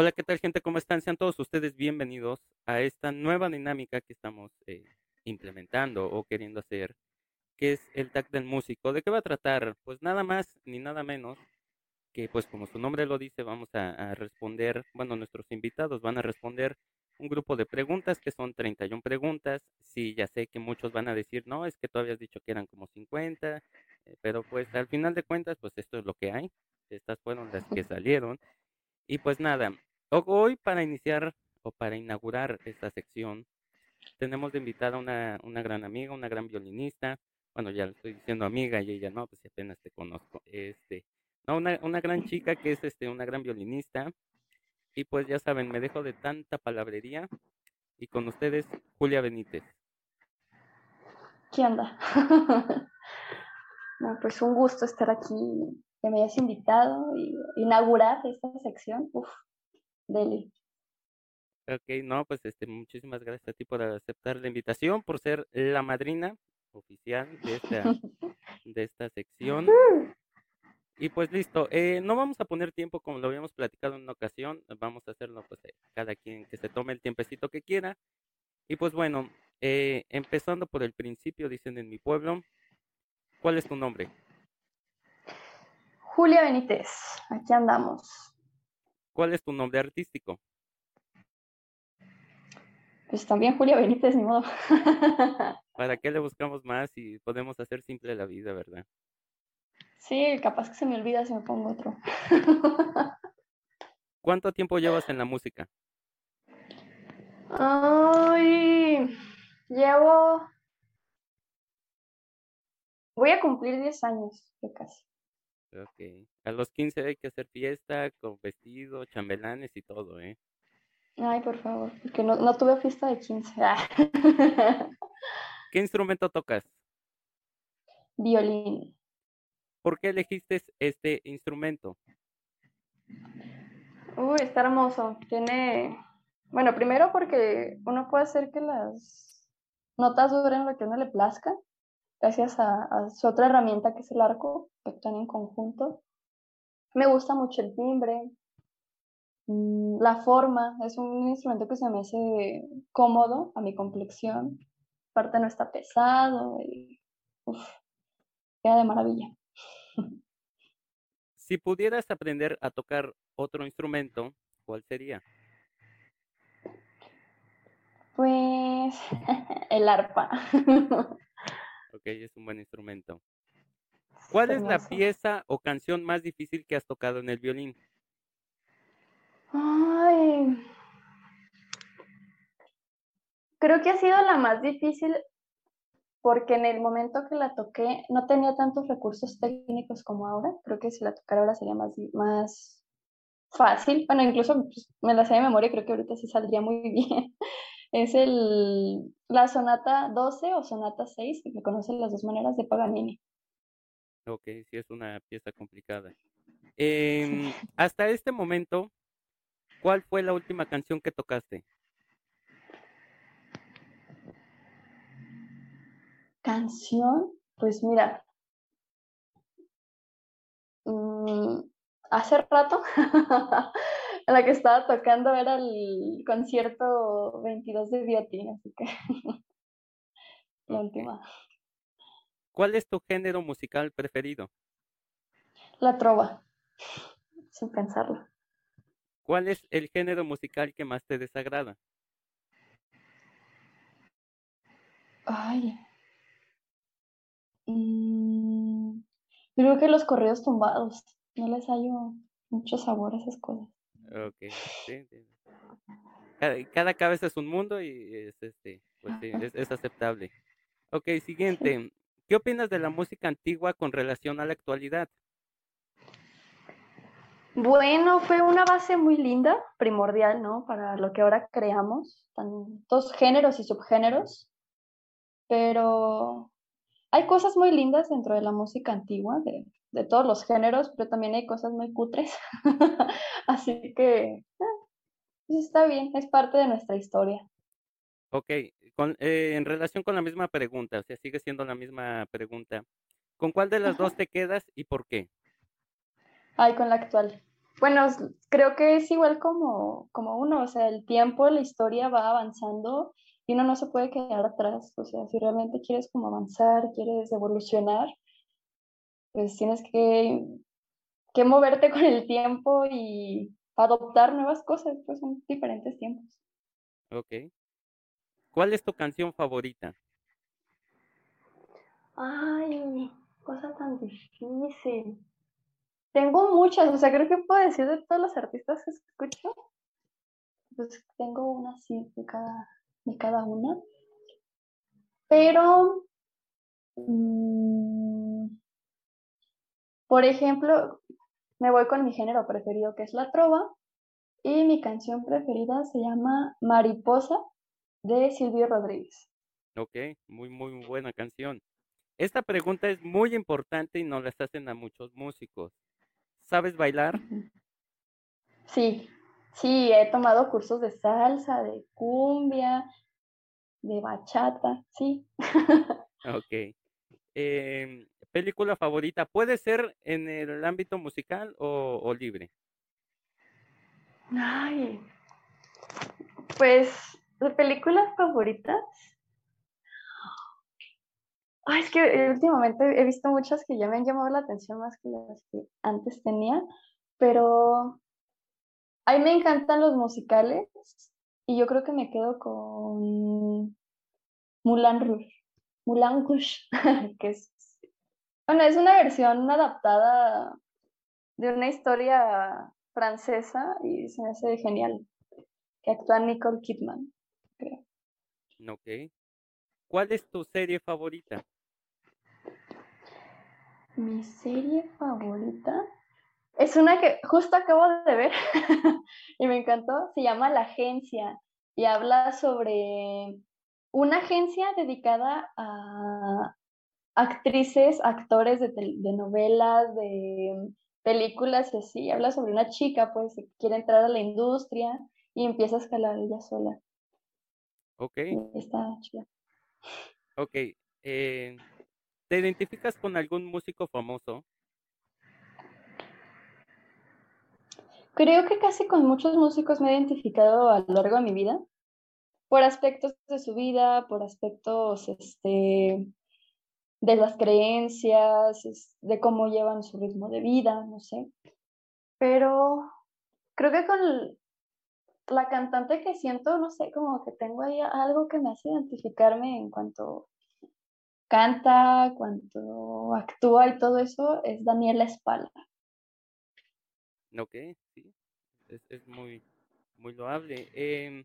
Hola, ¿qué tal, gente? ¿Cómo están? Sean todos ustedes bienvenidos a esta nueva dinámica que estamos implementando o queriendo hacer, que es el Tag del Músico. ¿De qué va a tratar? Pues nada más ni nada menos que, pues como su nombre lo dice, vamos a responder, bueno, nuestros invitados van a responder un grupo de preguntas, que son 31 preguntas. Sí, ya sé que muchos van a decir, no, es que tú habías dicho que eran como 50, pero pues al final de cuentas, pues esto es lo que hay. Estas fueron las que salieron. Y pues nada, hoy para iniciar o para inaugurar esta sección, tenemos de invitada a una gran amiga, una gran violinista. Bueno, ya le estoy diciendo amiga y ella no, pues apenas te conozco. No, una gran chica que es una gran violinista. Y pues ya saben, me dejo de tanta palabrería. Y con ustedes, Julia Benítez. ¿Qué onda? No, pues un gusto estar aquí, que me hayas invitado y inaugurar esta sección. Uf, deli. Ok, no, pues muchísimas gracias a ti por aceptar la invitación, por ser la madrina oficial de esta sección. Y pues listo, no vamos a poner tiempo como lo habíamos platicado en una ocasión, vamos a hacerlo pues cada quien que se tome el tiempecito que quiera. Y pues bueno, empezando por el principio, dicen en mi pueblo, ¿cuál es tu nombre? Julia Benítez, aquí andamos. ¿Cuál es tu nombre artístico? Pues también Julia Benítez, ni modo. ¿Para qué le buscamos más y podemos hacer simple la vida, verdad? Sí, capaz que se me olvida si me pongo otro. ¿Cuánto tiempo llevas en la música? Ay, voy a cumplir 10 años, ya casi. Ok, a los 15 hay que hacer fiesta con vestido, chambelanes y todo, ¿eh? Ay, por favor, porque no tuve fiesta de 15. Ah. ¿Qué instrumento tocas? Violín. ¿Por qué elegiste este instrumento? Uy, está hermoso. Bueno, primero porque uno puede hacer que las notas duren lo que uno le plazca, gracias a su otra herramienta que es el arco, que están en conjunto. Me gusta mucho el timbre, la forma, es un instrumento que se me hace cómodo a mi complexión, aparte no está pesado y queda de maravilla. Si pudieras aprender a tocar otro instrumento, ¿cuál sería? Pues el arpa. Ok, es un buen instrumento. ¿Cuál es la pieza o canción más difícil que has tocado en el violín? Ay, creo que ha sido la más difícil porque en el momento que la toqué no tenía tantos recursos técnicos como ahora. Creo que si la tocara ahora sería más fácil. Bueno, incluso me la sé de memoria y creo que ahorita sí saldría muy bien. Es la sonata 12 o sonata 6, que me conocen las dos maneras, de Paganini. Ok, sí, es una pieza complicada. Hasta este momento, ¿cuál fue la última canción que tocaste? ¿Canción? Pues mira, hace rato la que estaba tocando era el concierto 22 de Viotti, así que la última. ¿Cuál es tu género musical preferido? La trova, sin pensarlo. ¿Cuál es el género musical que más te desagrada? Ay, creo que los corridos tumbados, no les hallo mucho sabor a esas cosas. Okay, sí. Cada cabeza es un mundo y pues sí, es aceptable. Okay, siguiente. ¿Qué opinas de la música antigua con relación a la actualidad? Bueno, fue una base muy linda, primordial, ¿no? Para lo que ahora creamos, tantos géneros y subgéneros, pero hay cosas muy lindas dentro de la música antigua, de todos los géneros, pero también hay cosas muy cutres. Así que pues está bien, es parte de nuestra historia. Ok, en relación con la misma pregunta, o sea, sigue siendo la misma pregunta. ¿Con cuál de las dos te quedas y por qué? Ay, con la actual. Bueno, creo que es igual como uno, o sea, el tiempo, la historia va avanzando y uno no se puede quedar atrás, o sea, si realmente quieres como avanzar, quieres evolucionar, pues tienes que moverte con el tiempo y adoptar nuevas cosas, pues son diferentes tiempos. Ok. ¿Cuál es tu canción favorita? Ay, cosa tan difícil. Tengo muchas, o sea, creo que puedo decir de todos los artistas que escucho. Pues tengo una así de cada una. Pero, por ejemplo, me voy con mi género preferido, que es la trova. Y mi canción preferida se llama Mariposa, de Silvio Rodríguez. Ok, muy, muy buena canción. Esta pregunta es muy importante y nos la hacen a muchos músicos. ¿Sabes bailar? Sí, he tomado cursos de salsa, de cumbia, de bachata, sí. Ok. ¿Película favorita? ¿Puede ser en el ámbito musical o libre? Ay, pues, ¿de películas favoritas? Ay, es que últimamente he visto muchas que ya me han llamado la atención más que las que antes tenía, pero a mí me encantan los musicales y yo creo que me quedo con Moulin Rouge, que es, bueno, es una versión adaptada de una historia francesa y se me hace genial, que actúa Nicole Kidman, creo. Ok. ¿Cuál es tu serie favorita? Mi serie favorita es una que justo acabo de ver y me encantó. Se llama La Agencia y habla sobre una agencia dedicada a actrices, actores de novelas, de películas y así. Habla sobre una chica pues que quiere entrar a la industria y empieza a escalar ella sola. Okay. Está chida. Okay. ¿Te identificas con algún músico famoso? Creo que casi con muchos músicos me he identificado a lo largo de mi vida, por aspectos de su vida, por aspectos de las creencias, de cómo llevan su ritmo de vida, no sé. Pero creo que con la cantante que siento, no sé, como que tengo ahí algo que me hace identificarme en cuanto canta, cuanto actúa y todo eso, es Daniela Esparza. Ok, sí, es muy, muy loable.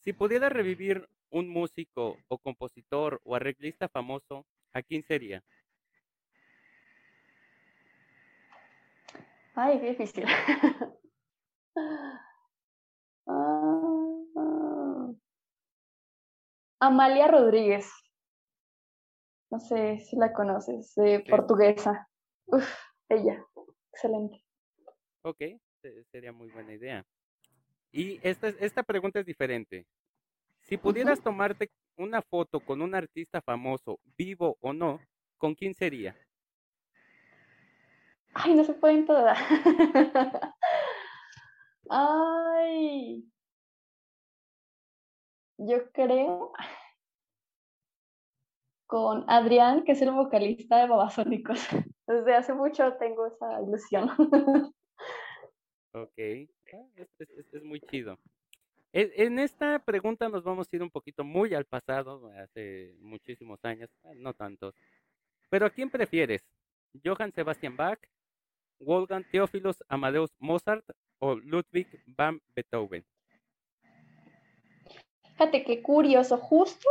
Si pudiera revivir un músico o compositor o arreglista famoso, ¿a quién sería? Ay, qué difícil. Amalia Rodríguez. No sé si la conoces, sí. Portuguesa. Uf, ella, excelente. Ok, sería muy buena idea. Y esta pregunta es diferente. Si pudieras tomarte una foto con un artista famoso, vivo o no, ¿con quién sería? Ay, no se pueden todas. Ay, yo creo con Adrián, que es el vocalista de Babasónicos. Desde hace mucho tengo esa ilusión. Ok, es muy chido. En esta pregunta nos vamos a ir un poquito muy al pasado, hace muchísimos años, no tantos. Pero ¿a quién prefieres? ¿Johann Sebastian Bach, Wolfgang Teófilos Amadeus Mozart o Ludwig van Beethoven? Fíjate qué curioso, justo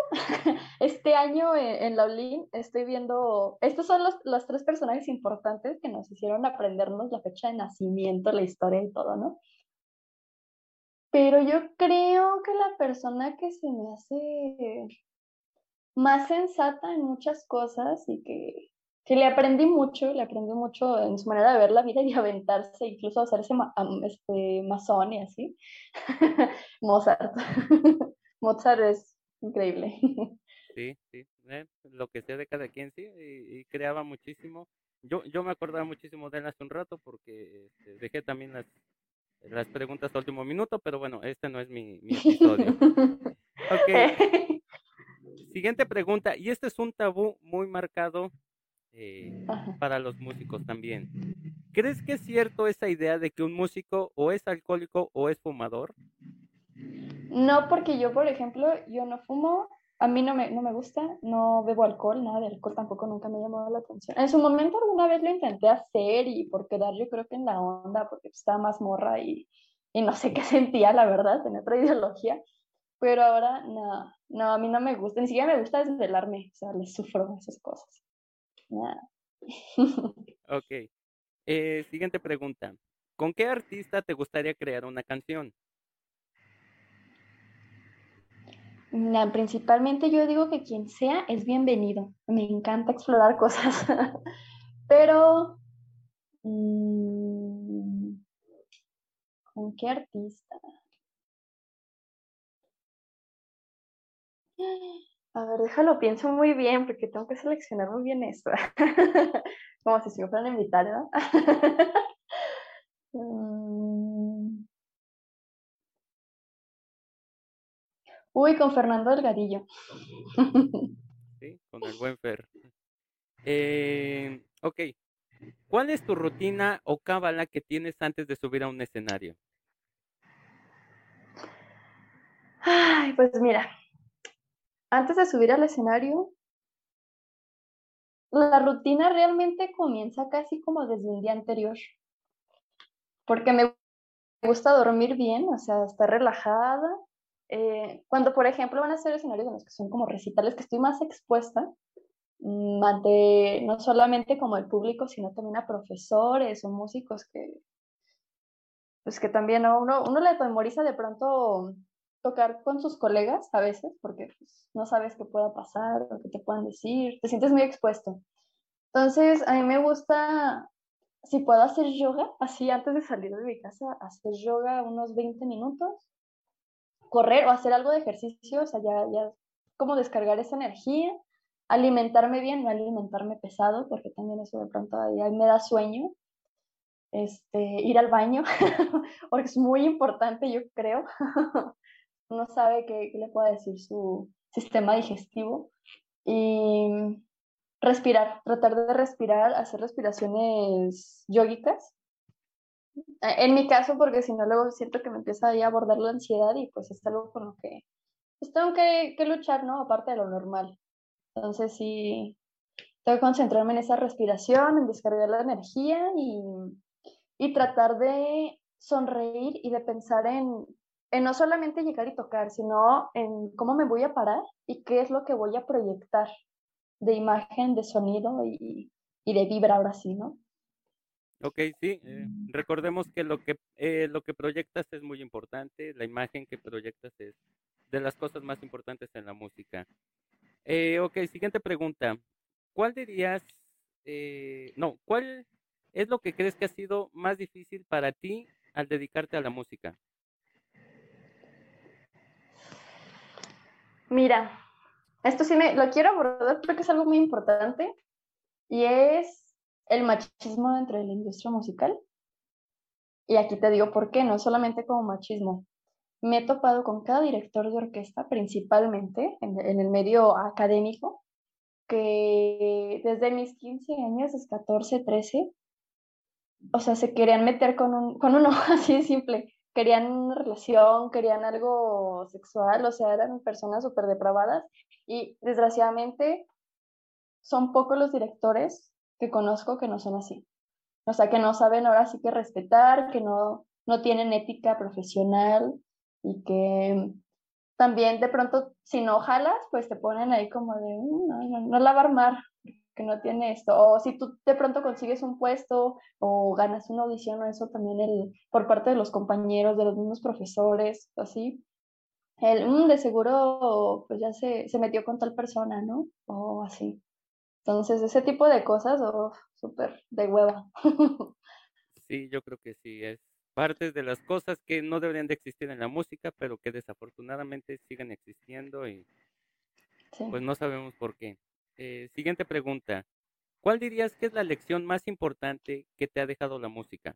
este año en la Olin estoy viendo, estos son los tres personajes importantes que nos hicieron aprendernos la fecha de nacimiento, la historia y todo, ¿no? Pero yo creo que la persona que se me hace más sensata en muchas cosas y que le aprendí mucho en su manera de ver la vida y de aventarse, incluso hacerse masón y así. Mozart es increíble. Sí, lo que sea de cada quien, sí, y creaba muchísimo. Yo me acordaba muchísimo de él hace un rato porque dejé también las preguntas al último minuto, pero bueno, este no es mi episodio. Ok. Siguiente pregunta, y este es un tabú muy marcado para los músicos también. ¿Crees que es cierto esa idea de que un músico o es alcohólico o es fumador? No, porque yo, por ejemplo, yo no fumo, a mí no me gusta, no bebo alcohol, nada de alcohol tampoco nunca me ha llamado la atención. En su momento alguna vez lo intenté hacer y por quedar yo creo que en la onda, porque estaba más morra y no sé qué sentía, la verdad, tenía otra ideología, pero ahora no, a mí no me gusta, ni siquiera me gusta desvelarme, o sea, les sufro esas cosas. Nada. Ok. Siguiente pregunta. ¿Con qué artista te gustaría crear una canción? Principalmente yo digo que quien sea es bienvenido. Me encanta explorar cosas. Pero, ¿con qué artista? A ver, déjalo, pienso muy bien, porque tengo que seleccionar muy bien esto. Como si me fueran a invitar, ¿no? Uy, con Fernando Delgadillo. Sí, con el buen Fer. Ok. ¿Cuál es tu rutina o cábala que tienes antes de subir a un escenario? Ay, pues mira. Antes de subir al escenario, la rutina realmente comienza casi como desde un día anterior, porque me gusta dormir bien, o sea, estar relajada. Cuando, por ejemplo, van a ser escenarios en los que son como recitales, que estoy más expuesta, ante no solamente como el público, sino también a profesores o músicos que también, ¿no? uno le temoriza de pronto tocar con sus colegas a veces, porque pues, no sabes qué pueda pasar o qué te puedan decir, te sientes muy expuesto. Entonces, a mí me gusta, si puedo hacer yoga, así antes de salir de mi casa, hacer yoga unos 20 minutos, correr o hacer algo de ejercicio, o sea, ya como descargar esa energía, alimentarme bien, no alimentarme pesado, porque también eso de pronto ahí me da sueño. Ir al baño, porque es muy importante, yo creo. Uno sabe qué le pueda decir su sistema digestivo. Y respirar, tratar de respirar, hacer respiraciones yógicas. En mi caso, porque si no luego siento que me empieza ahí a abordar la ansiedad y pues es algo con lo que pues, tengo que luchar, ¿no? Aparte de lo normal. Entonces sí, tengo que concentrarme en esa respiración, en descargar la energía y tratar de sonreír y de pensar en no solamente llegar y tocar, sino en cómo me voy a parar y qué es lo que voy a proyectar de imagen, de sonido y de vibra ahora sí, ¿no? Ok, sí. Recordemos que lo que proyectas es muy importante, la imagen que proyectas es de las cosas más importantes en la música. Ok, siguiente pregunta. ¿Cuál es lo que crees que ha sido más difícil para ti al dedicarte a la música? Mira, esto sí lo quiero abordar porque es algo muy importante y es el machismo dentro de la industria musical. Y aquí te digo por qué, no solamente como machismo. Me he topado con cada director de orquesta, principalmente en el medio académico, que desde mis 15 años, 14, 13, o sea, se querían meter con uno así de simple. Querían una relación, querían algo sexual, o sea, eran personas súper depravadas y desgraciadamente son pocos los directores que conozco que no son así. O sea, que no saben ahora sí que respetar, que no tienen ética profesional y que también de pronto si no jalas, pues te ponen ahí como de no la va a armar, que no tiene esto, o si tú de pronto consigues un puesto o ganas una audición o eso también por parte de los compañeros, de los mismos profesores, así, de seguro pues ya se metió con tal persona, ¿no? O así. Entonces ese tipo de cosas, súper de hueva. Sí, yo creo que sí, es parte de las cosas que no deberían de existir en la música, pero que desafortunadamente siguen existiendo y sí. Pues no sabemos por qué. Siguiente pregunta. ¿Cuál dirías que es la lección más importante que te ha dejado la música?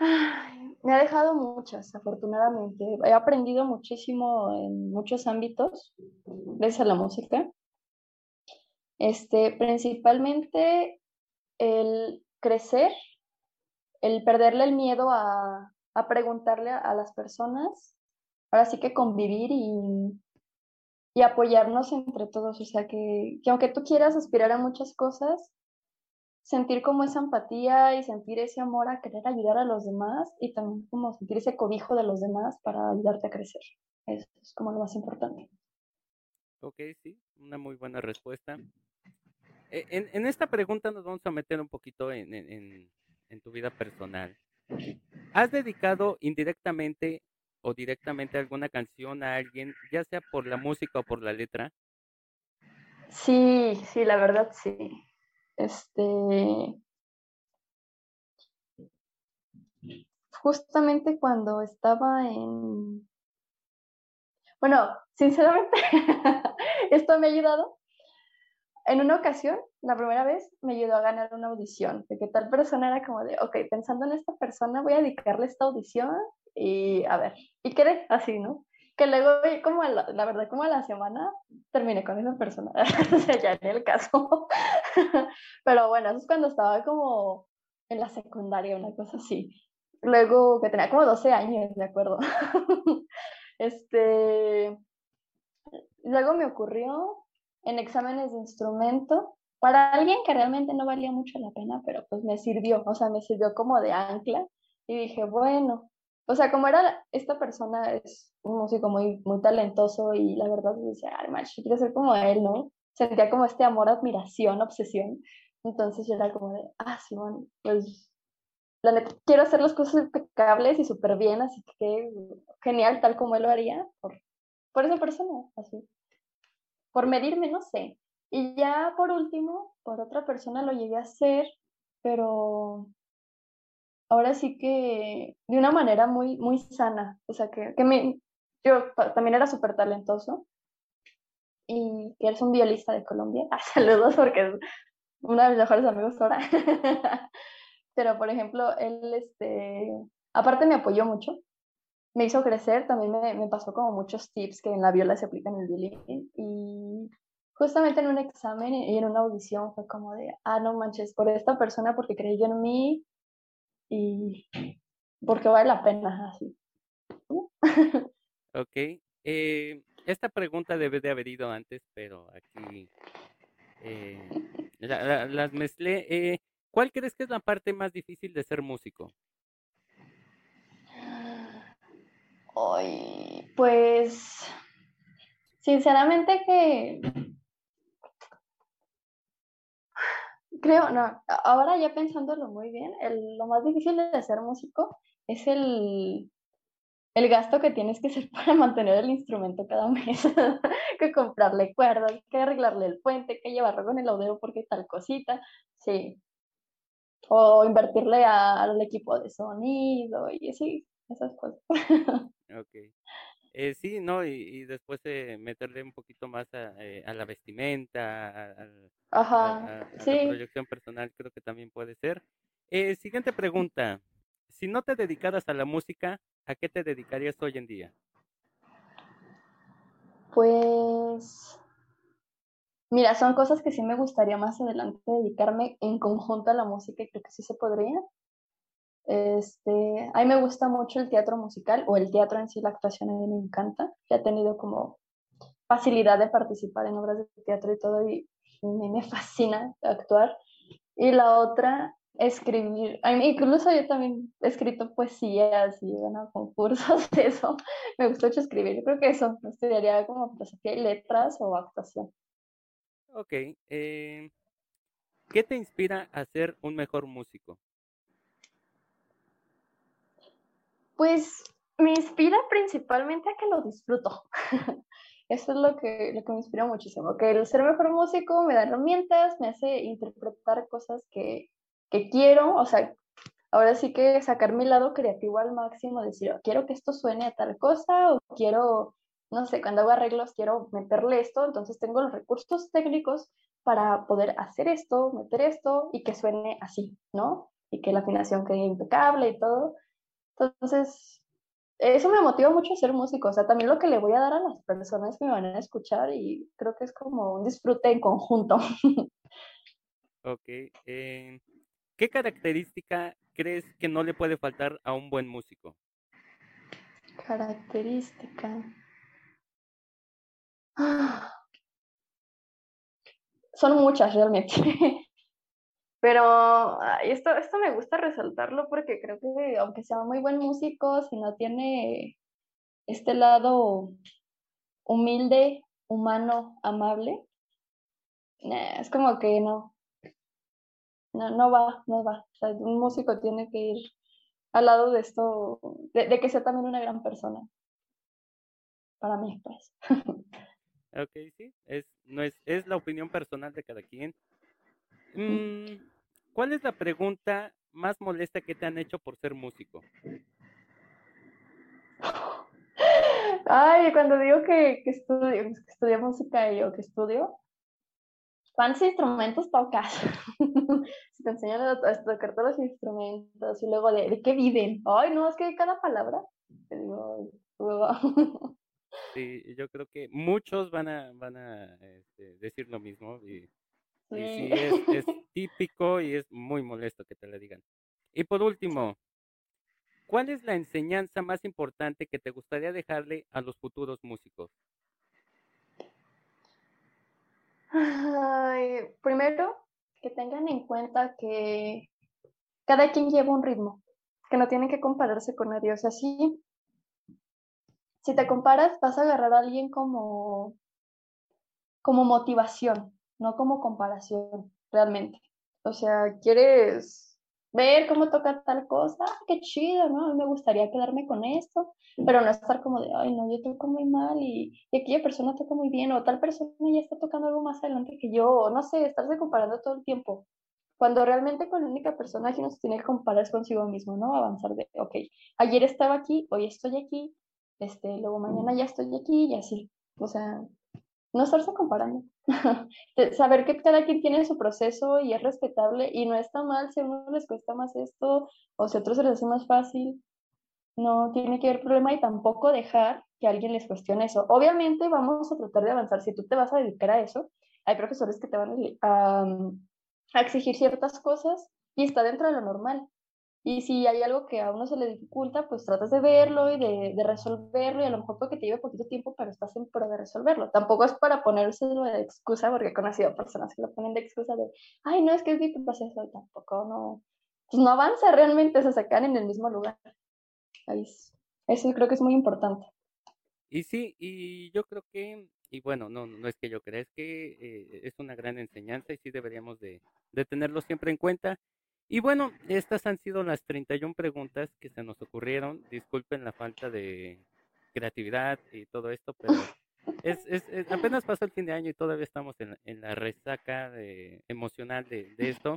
Ay, me ha dejado muchas, afortunadamente. He aprendido muchísimo en muchos ámbitos gracias a la música. Principalmente el crecer, el perderle el miedo a preguntarle a las personas, ahora sí que convivir y apoyarnos entre todos, o sea, que aunque tú quieras aspirar a muchas cosas, sentir como esa empatía y sentir ese amor a querer ayudar a los demás y también como sentir ese cobijo de los demás para ayudarte a crecer. Eso es como lo más importante. Ok, sí, una muy buena respuesta. En esta pregunta nos vamos a meter un poquito en tu vida personal. ¿Has dedicado indirectamente o directamente alguna canción a alguien, ya sea por la música o por la letra? Sí, la verdad sí. Justamente cuando estaba en... Bueno, sinceramente, esto me ha ayudado. En una ocasión, la primera vez, me ayudó a ganar una audición. De que tal persona era como de, ok, pensando en esta persona, voy a dedicarle esta audición y a ver. Y quedé así, ¿no? Que luego, como la verdad, como a la semana, terminé con esa persona. O sea, ya en el caso. Pero bueno, eso es cuando estaba como en la secundaria, una cosa así. Luego, que tenía como 12 años, me acuerdo. Luego me ocurrió en exámenes de instrumento, para alguien que realmente no valía mucho la pena, pero pues me sirvió, o sea, me sirvió como de ancla, y dije, bueno, o sea, como era, esta persona es un músico muy, muy talentoso, y la verdad me decía, ay, man, yo quiero ser como él, ¿no? Sentía como este amor, admiración, obsesión, entonces yo era como de, sí, bueno, pues, la neta, quiero hacer las cosas impecables y súper bien, así que genial, tal como él lo haría, por esa persona, así. Por medirme, no sé. Y ya por último, por otra persona lo llegué a hacer, pero ahora sí que de una manera muy, muy sana. O sea, yo también era súper talentoso y que eres un violista de Colombia. Saludos porque es uno de mis mejores amigos ahora. Pero, por ejemplo, él, aparte me apoyó mucho. Me hizo crecer, también me pasó como muchos tips que en la viola se aplican en el violín, y justamente en un examen y en una audición fue como de, no manches, por esta persona porque creyó en mí y porque vale la pena, así. Ok, esta pregunta debe de haber ido antes, pero aquí las mezclé. ¿Cuál crees que es la parte más difícil de ser músico? Pues, sinceramente que creo, no, ahora ya pensándolo muy bien, lo más difícil de ser músico es el gasto que tienes que hacer para mantener el instrumento cada mes, que comprarle cuerdas, que arreglarle el puente, que llevarlo con el audio porque tal cosita, sí, o invertirle al equipo de sonido y así. Esas cosas. Okay. Sí, no, y después meterle un poquito más a la vestimenta, a la proyección personal, creo que también puede ser. Siguiente pregunta. Si no te dedicaras a la música, ¿a qué te dedicarías hoy en día? Pues, mira, son cosas que sí me gustaría más adelante dedicarme en conjunto a la música y creo que sí se podría. A mí me gusta mucho el teatro musical, o el teatro en sí, la actuación a mí me encanta. Ya he tenido como facilidad de participar en obras de teatro y todo, y me fascina actuar. Y la otra, escribir. A mí, incluso yo también he escrito poesías y concursos, eso. Me gusta mucho escribir. Yo creo que eso, estudiaría como filosofía y letras o actuación. Ok. ¿Qué te inspira a ser un mejor músico? Pues me inspira principalmente a que lo disfruto. Eso es lo que me inspira muchísimo. Que el ser mejor músico me da herramientas, me hace interpretar cosas que quiero. O sea, ahora sí que sacar mi lado creativo al máximo, decir, quiero que esto suene a tal cosa, o quiero no sé, cuando hago arreglos quiero meterle esto, entonces tengo los recursos técnicos para poder hacer esto, meter esto y que suene así, ¿no? Y que la afinación quede impecable y todo. Entonces, eso me motiva mucho a ser músico. O sea, también lo que le voy a dar a las personas que me van a escuchar, y creo que es como un disfrute en conjunto. Ok. ¿Qué característica crees que no le puede faltar a un buen músico? Característica. Son muchas realmente. Pero esto me gusta resaltarlo porque creo que aunque sea muy buen músico, si no tiene este lado humilde, humano, amable, es como que no va. O sea, un músico tiene que ir al lado de esto, de que sea también una gran persona. Para mí, pues. Ok, sí, es la opinión personal de cada quien. ¿Cuál es la pregunta más molesta que te han hecho por ser músico? Ay, cuando digo que estudio música y yo que estudio, ¿cuántos instrumentos tocas? Si te enseñan a tocar todos los instrumentos y luego de qué viven. Ay, no, es que cada palabra. Te digo, wow. Sí, yo creo que muchos van a decir lo mismo y... Sí. Y sí, es típico y es muy molesto que te lo digan. Y por último, ¿cuál es la enseñanza más importante que te gustaría dejarle a los futuros músicos? Ay, primero, que tengan en cuenta que cada quien lleva un ritmo, que no tienen que compararse con nadie. O sea, si te comparas, vas a agarrar a alguien como motivación. No como comparación, realmente. O sea, ¿quieres ver cómo toca tal cosa? ¡Qué chido!, ¿no? A mí me gustaría quedarme con esto, pero no estar como de, ay, no, yo toco muy mal y aquella persona toca muy bien, o tal persona ya está tocando algo más adelante que yo, o no sé, estarse comparando todo el tiempo. Cuando realmente con la única persona que nos tiene que comparar es consigo mismo, ¿no? Avanzar de, ok, ayer estaba aquí, hoy estoy aquí, luego mañana ya estoy aquí y así. O sea... no estarse comparando, saber que cada quien tiene su proceso y es respetable y no está mal si a uno les cuesta más esto o si a otros se les hace más fácil. No tiene que haber problema y tampoco dejar que alguien les cuestione eso. Obviamente vamos a tratar de avanzar. Si tú te vas a dedicar a eso, hay profesores que te van a exigir ciertas cosas y está dentro de lo normal. Y si hay algo que a uno se le dificulta, pues tratas de verlo y de resolverlo, y a lo mejor porque te lleva poquito tiempo, pero estás en pro de resolverlo. Tampoco es para ponérselo de excusa, porque he conocido personas que lo ponen de excusa de, ay, no, es que es mi proceso, y tampoco, no, pues no avanza realmente, se sacan en el mismo lugar. Eso creo que es muy importante. Y sí, y yo creo que, y bueno, no es que yo crea, es que es una gran enseñanza y sí deberíamos de tenerlo siempre en cuenta. Y bueno, estas han sido las 31 preguntas que se nos ocurrieron. Disculpen la falta de creatividad y todo esto, pero es apenas pasó el fin de año y todavía estamos en la resaca emocional de esto.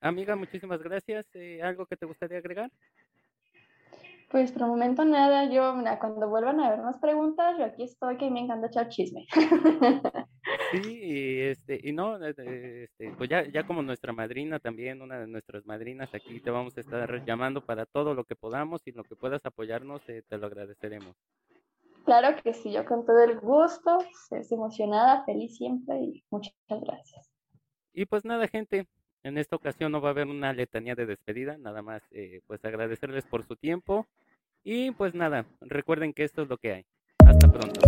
Amiga, muchísimas gracias. ¿Algo que te gustaría agregar? Pues por el momento nada. Yo, mira, cuando vuelvan a haber más preguntas, yo aquí estoy, que me encanta echar chisme. Sí, pues ya como nuestra madrina también, una de nuestras madrinas, aquí te vamos a estar llamando para todo lo que podamos y lo que puedas apoyarnos, te lo agradeceremos. Claro que sí, yo con todo el gusto, estoy emocionada, feliz siempre y muchas gracias. Y pues nada, gente, en esta ocasión no va a haber una letanía de despedida, nada más pues agradecerles por su tiempo y pues nada, recuerden que esto es lo que hay. Hasta pronto.